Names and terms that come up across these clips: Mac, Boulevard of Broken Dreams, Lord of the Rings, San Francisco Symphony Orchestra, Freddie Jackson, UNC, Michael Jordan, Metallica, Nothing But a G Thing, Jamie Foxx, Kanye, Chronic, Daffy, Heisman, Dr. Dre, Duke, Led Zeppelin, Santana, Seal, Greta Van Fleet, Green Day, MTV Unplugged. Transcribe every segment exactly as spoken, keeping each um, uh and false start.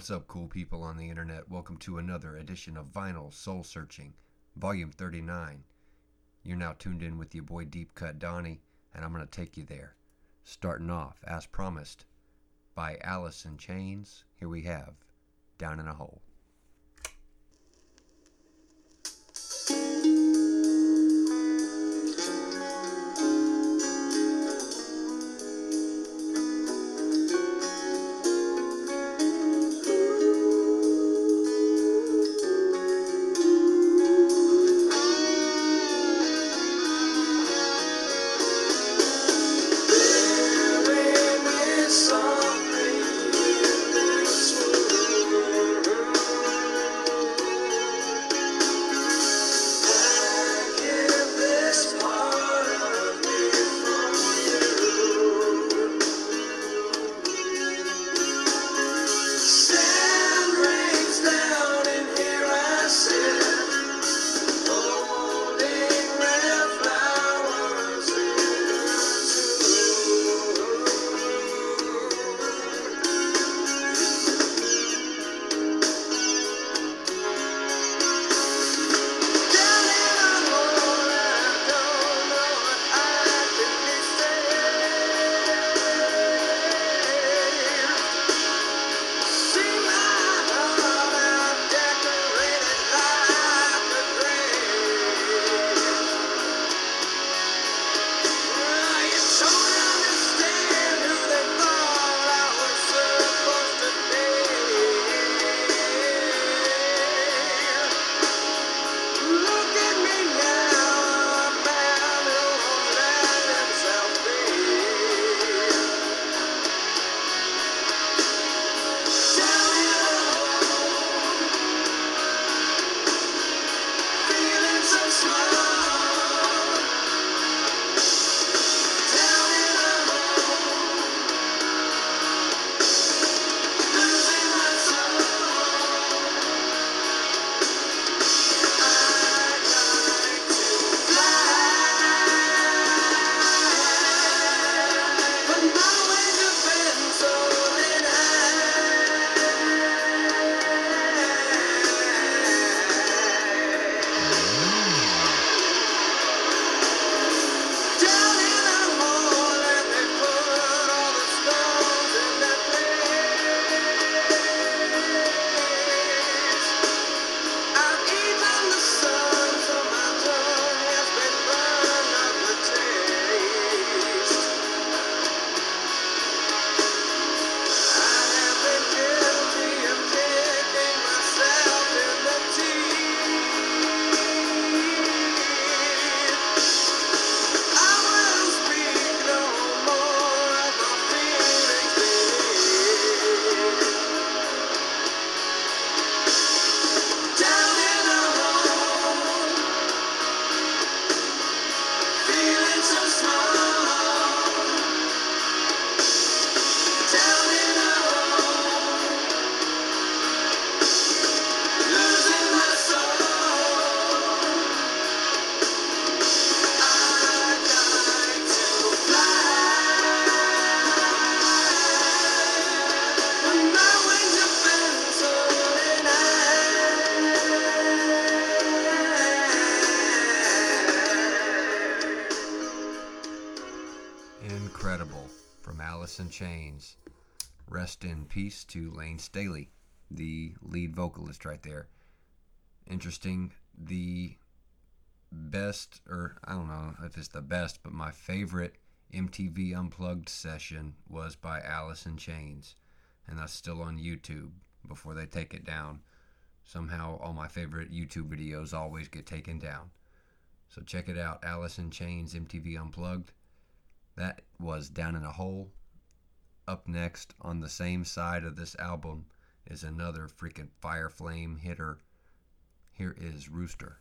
What's up, cool people on the internet? Welcome to another edition of Vinyl Soul Searching, Volume thirty-nine. You're now tuned in with your boy Deep Cut Donnie, and I'm going to take you there. Starting off, as promised, by Alice in Chains, here we have Down in a Hole. Chains. Rest in peace to Layne Staley, the lead vocalist right there. Interesting. The best, or I don't know if it's the best, but my favorite M T V Unplugged session was by Alice in Chains, and that's still on YouTube before they take it down. Somehow all my favorite YouTube videos always get taken down. So check it out, Alice in Chains, M T V Unplugged. That was Down in a Hole. Up next, on the same side of this album, is another freaking Fireflame hitter. Here is Rooster.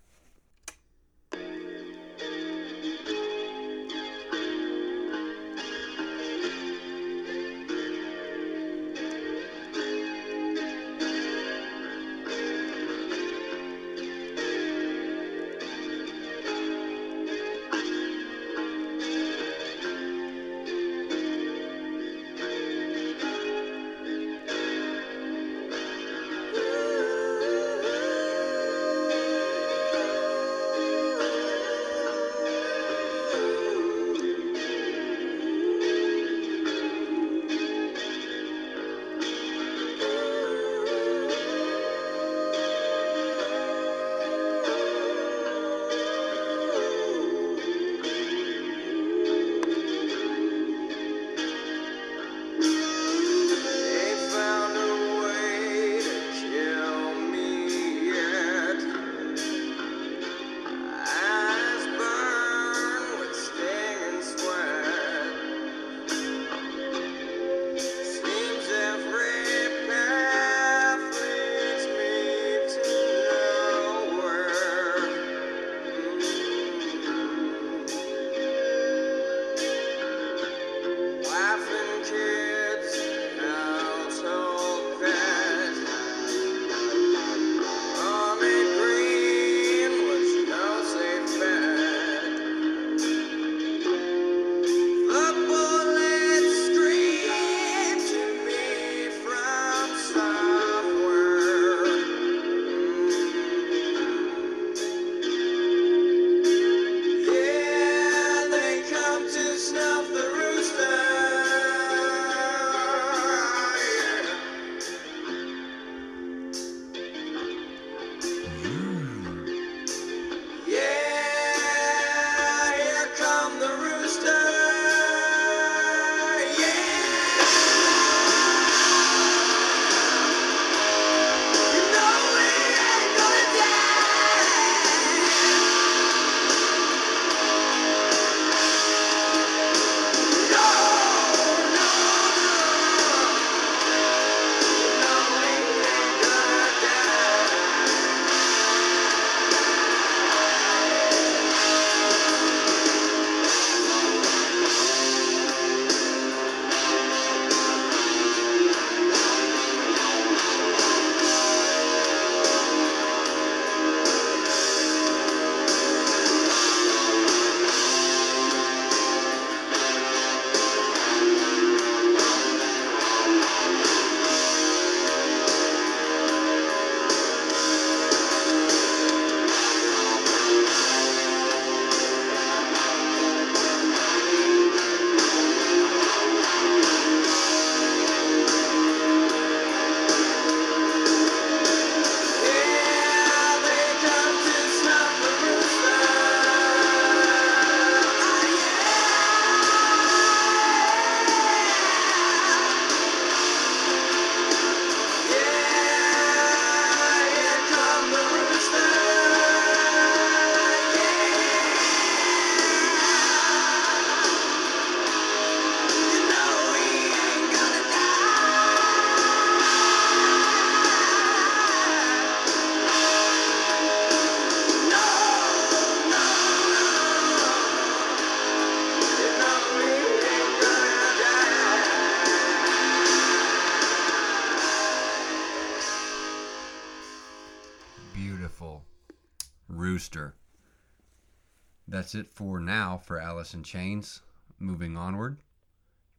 That's it for now for Alice in Chains. Moving onward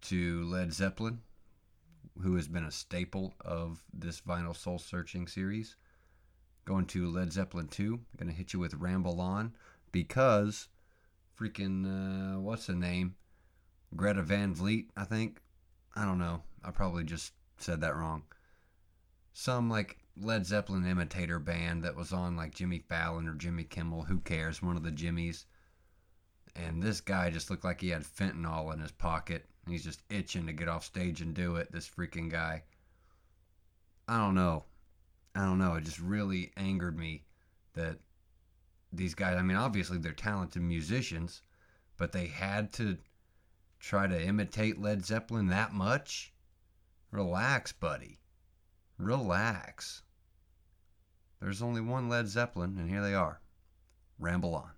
to Led Zeppelin, who has been a staple of this vinyl soul searching series. Going to Led Zeppelin two. I'm going to hit you with Ramble On because freaking, uh, what's the name? Greta Van Fleet, I think. I don't know. I probably just said that wrong. Some like Led Zeppelin imitator band that was on like Jimmy Fallon or Jimmy Kimmel. Who cares? One of the Jimmies. And this guy just looked like he had fentanyl in his pocket. And he's just itching to get off stage and do it, this freaking guy. I don't know. I don't know. It just really angered me that these guys, I mean, obviously they're talented musicians, but they had to try to imitate Led Zeppelin that much? Relax, buddy. Relax. There's only one Led Zeppelin, and here they are. Ramble On.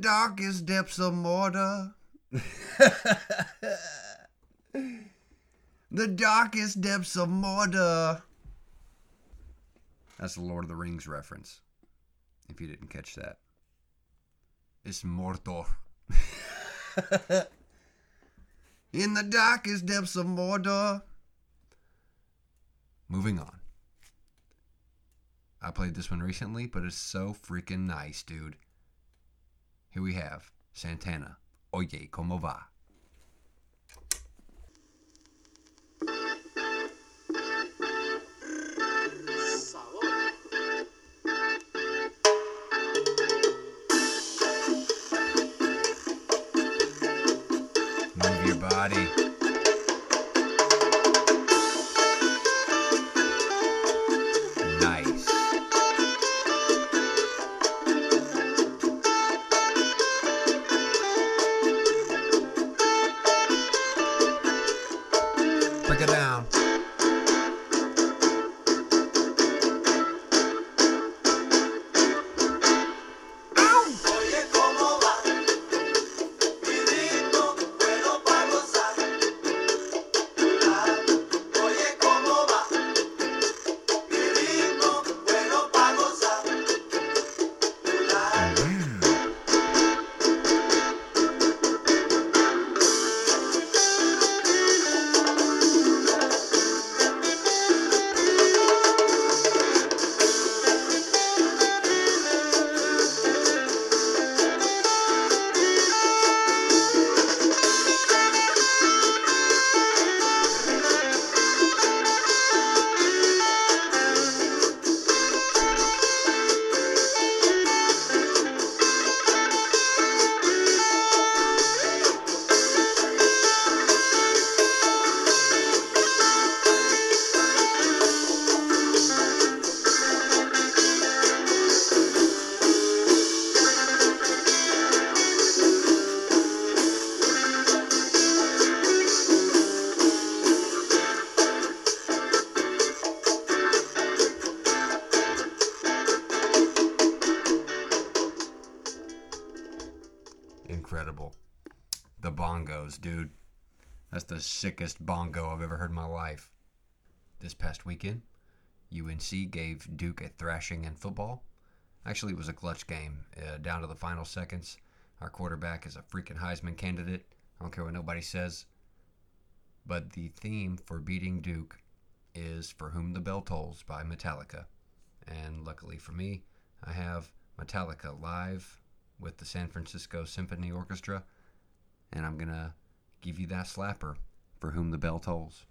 Darkest depths of Mordor. The darkest depths of Mordor. That's a Lord of the Rings reference, if you didn't catch that. It's Mordor. In the darkest depths of Mordor. Moving on. I played this one recently, but it's so freaking nice, dude. Here we have Santana, Oye, ¿Cómo va? Move your body. Dude, that's the sickest bongo I've ever heard in my life. This past weekend, U N C gave Duke a thrashing in football. Actually, it was a clutch game, uh, down to the final seconds. Our quarterback is a freaking Heisman candidate. I don't care what nobody says. But the theme for beating Duke is For Whom the Bell Tolls by Metallica. And luckily for me, I have Metallica live with the San Francisco Symphony Orchestra. And I'm going to give you that slapper, For Whom the Bell Tolls.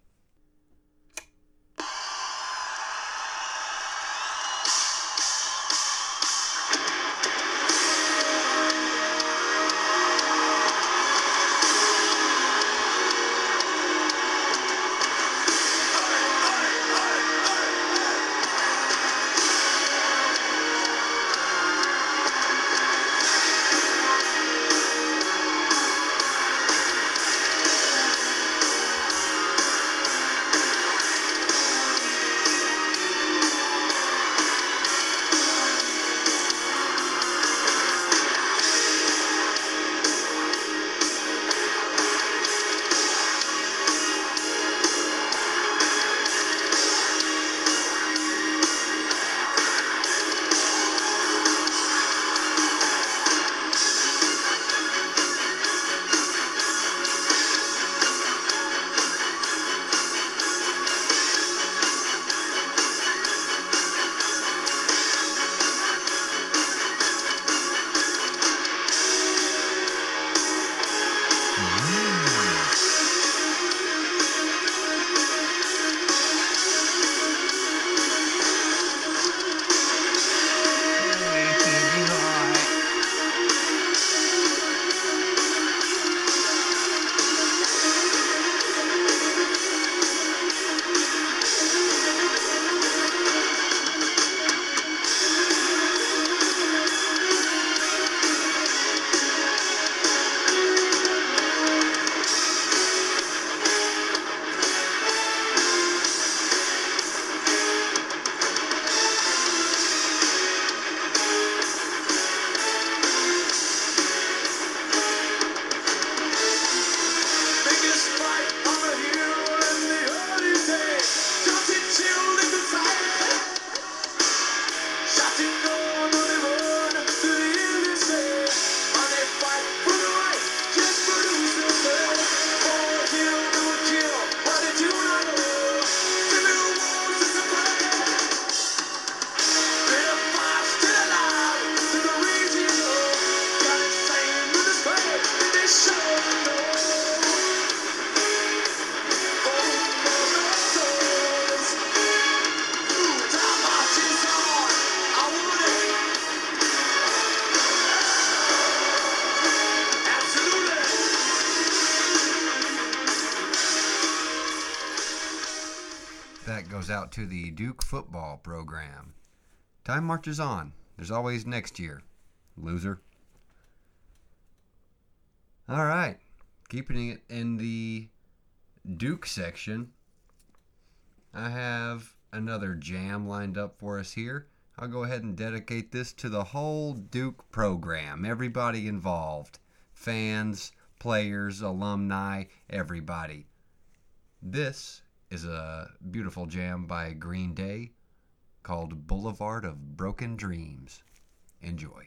Out to the Duke football program. Time marches on. There's always next year. Loser. All right. Keeping it in the Duke section, I have another jam lined up for us here. I'll go ahead and dedicate this to the whole Duke program. Everybody involved. Fans, players, alumni, everybody. This is a beautiful jam by Green Day called Boulevard of Broken Dreams. Enjoy.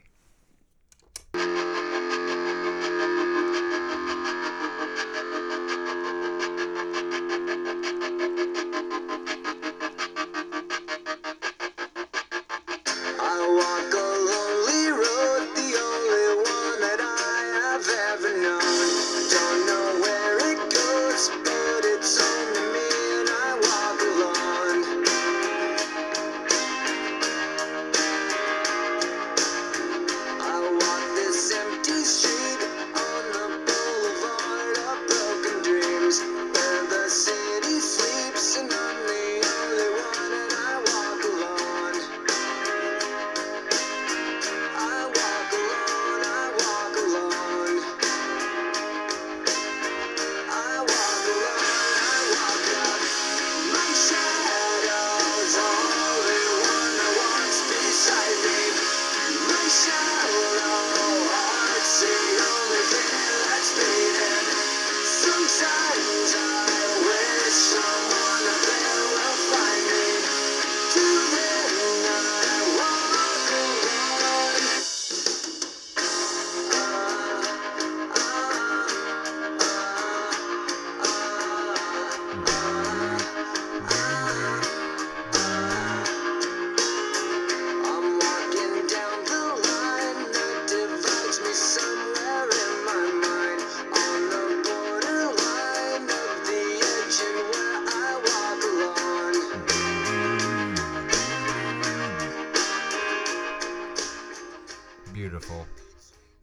Beautiful.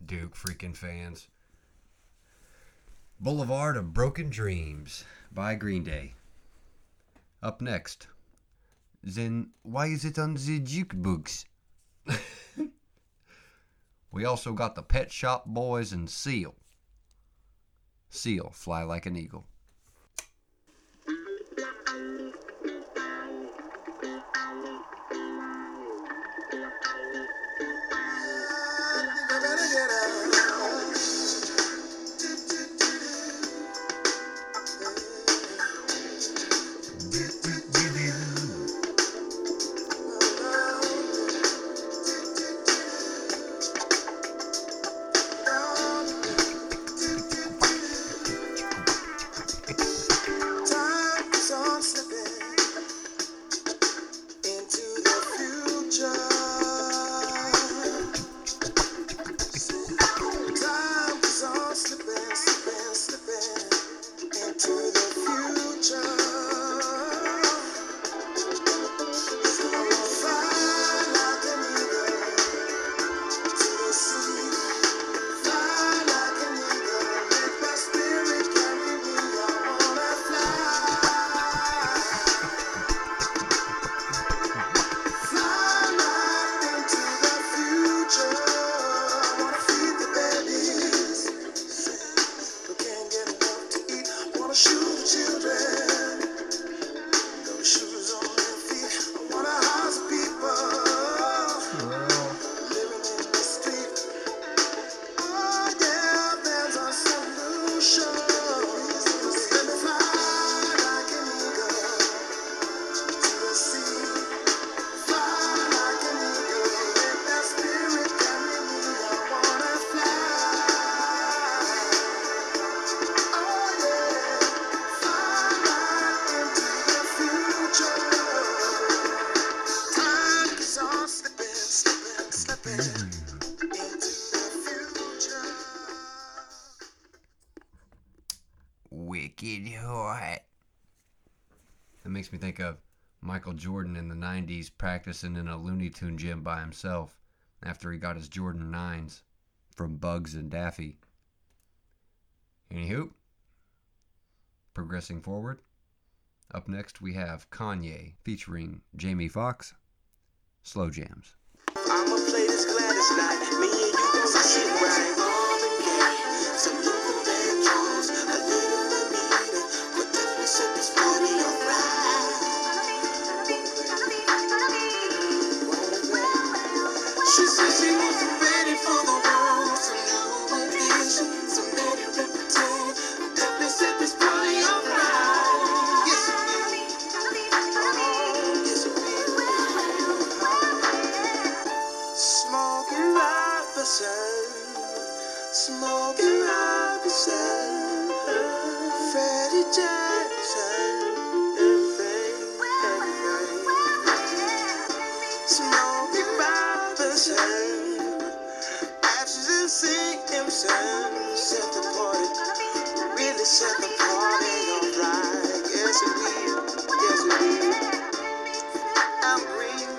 Duke freaking fans. Boulevard of Broken Dreams by Green Day. Up next. Then why is it on the jukebox? We also got the Pet Shop Boys and Seal. Seal, Fly Like an Eagle. Me think of Michael Jordan in the nineties practicing in a Looney Tune gym by himself after he got his Jordan nines from Bugs and Daffy. Anywho, progressing forward, up next we have Kanye featuring Jamie Foxx, Slow Jams. I'ma play this Gladys night, me and you gon' sit right on the game. Some local band Jones, a little Anita, but then we set this party on right. She said she wasn't ready for the world, so now I'm vision, so many reptile. I definitely set this party up right. Yes, it will. Yes, it will. Smoking right beside, smoking right beside Freddie Jackson. Absolutely sick himself. Set the party, really set the party on right. Yes it will, yes it will. I'm green,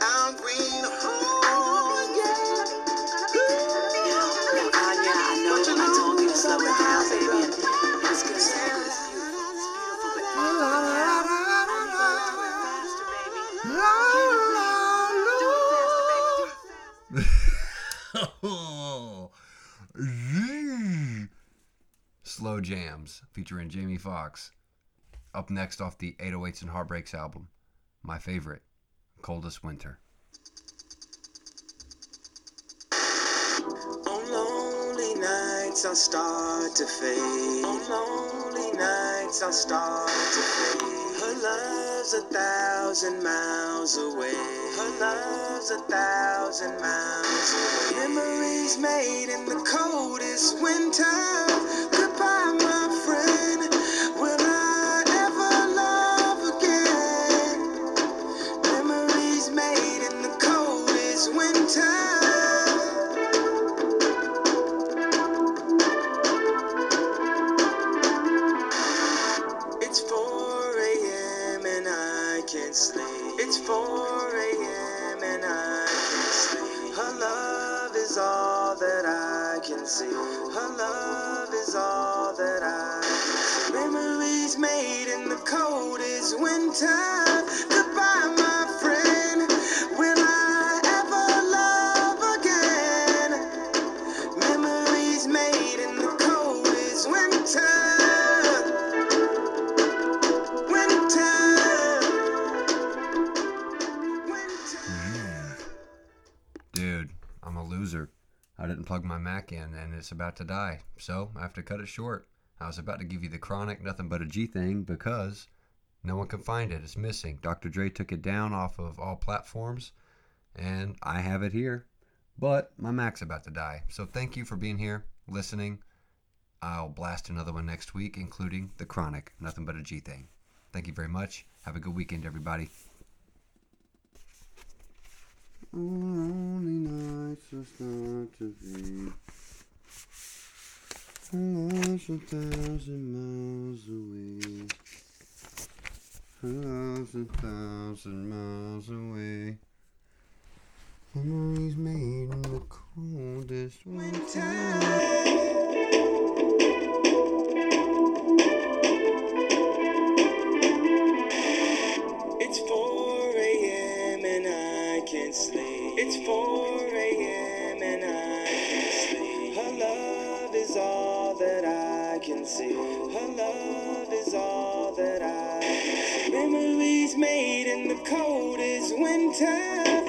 I'm green, oh yeah. Now Kanye, I know I told you to slow it down, baby, and it's good stuff. Slow Jams featuring Jamie Foxx. Up next off the eight oh eights and Heartbreaks album, my favorite, Coldest Winter. On lonely nights I start to fade. On lonely nights I start to fade. Her love's a thousand miles away. Her love's a thousand miles away. Memories made in the coldest winter. Goodbye, my friend. Will I ever love again? Memories made in the coldest winter. It's four a.m. and I can't sleep. It's four a.m. and I can't sleep. can see. Her love is all that I can see. Memories made in the coldest winter. Goodbye, my friend. Will I ever love again? Memories made in the coldest winter. Winter. Winter. Mm. Dude, I'm a loser. I didn't plug my Mac in, and it's about to die, so I have to cut it short. I was about to give you the Chronic Nothing But a G Thing because no one can find it. It's missing. Doctor Dre took it down off of all platforms, and I have it here, but my Mac's about to die. So thank you for being here, listening. I'll blast another one next week, including the Chronic Nothing But a G Thing. Thank you very much. Have a good weekend, everybody. Lonely nights will start to be. I'm lost a thousand miles away. I'm lost a thousand miles away. Memories made in the coldest winter. It's four a.m. and I can sleep. Her love is all that I can see. Her love is all that I can see. Memories made in the coldest winter.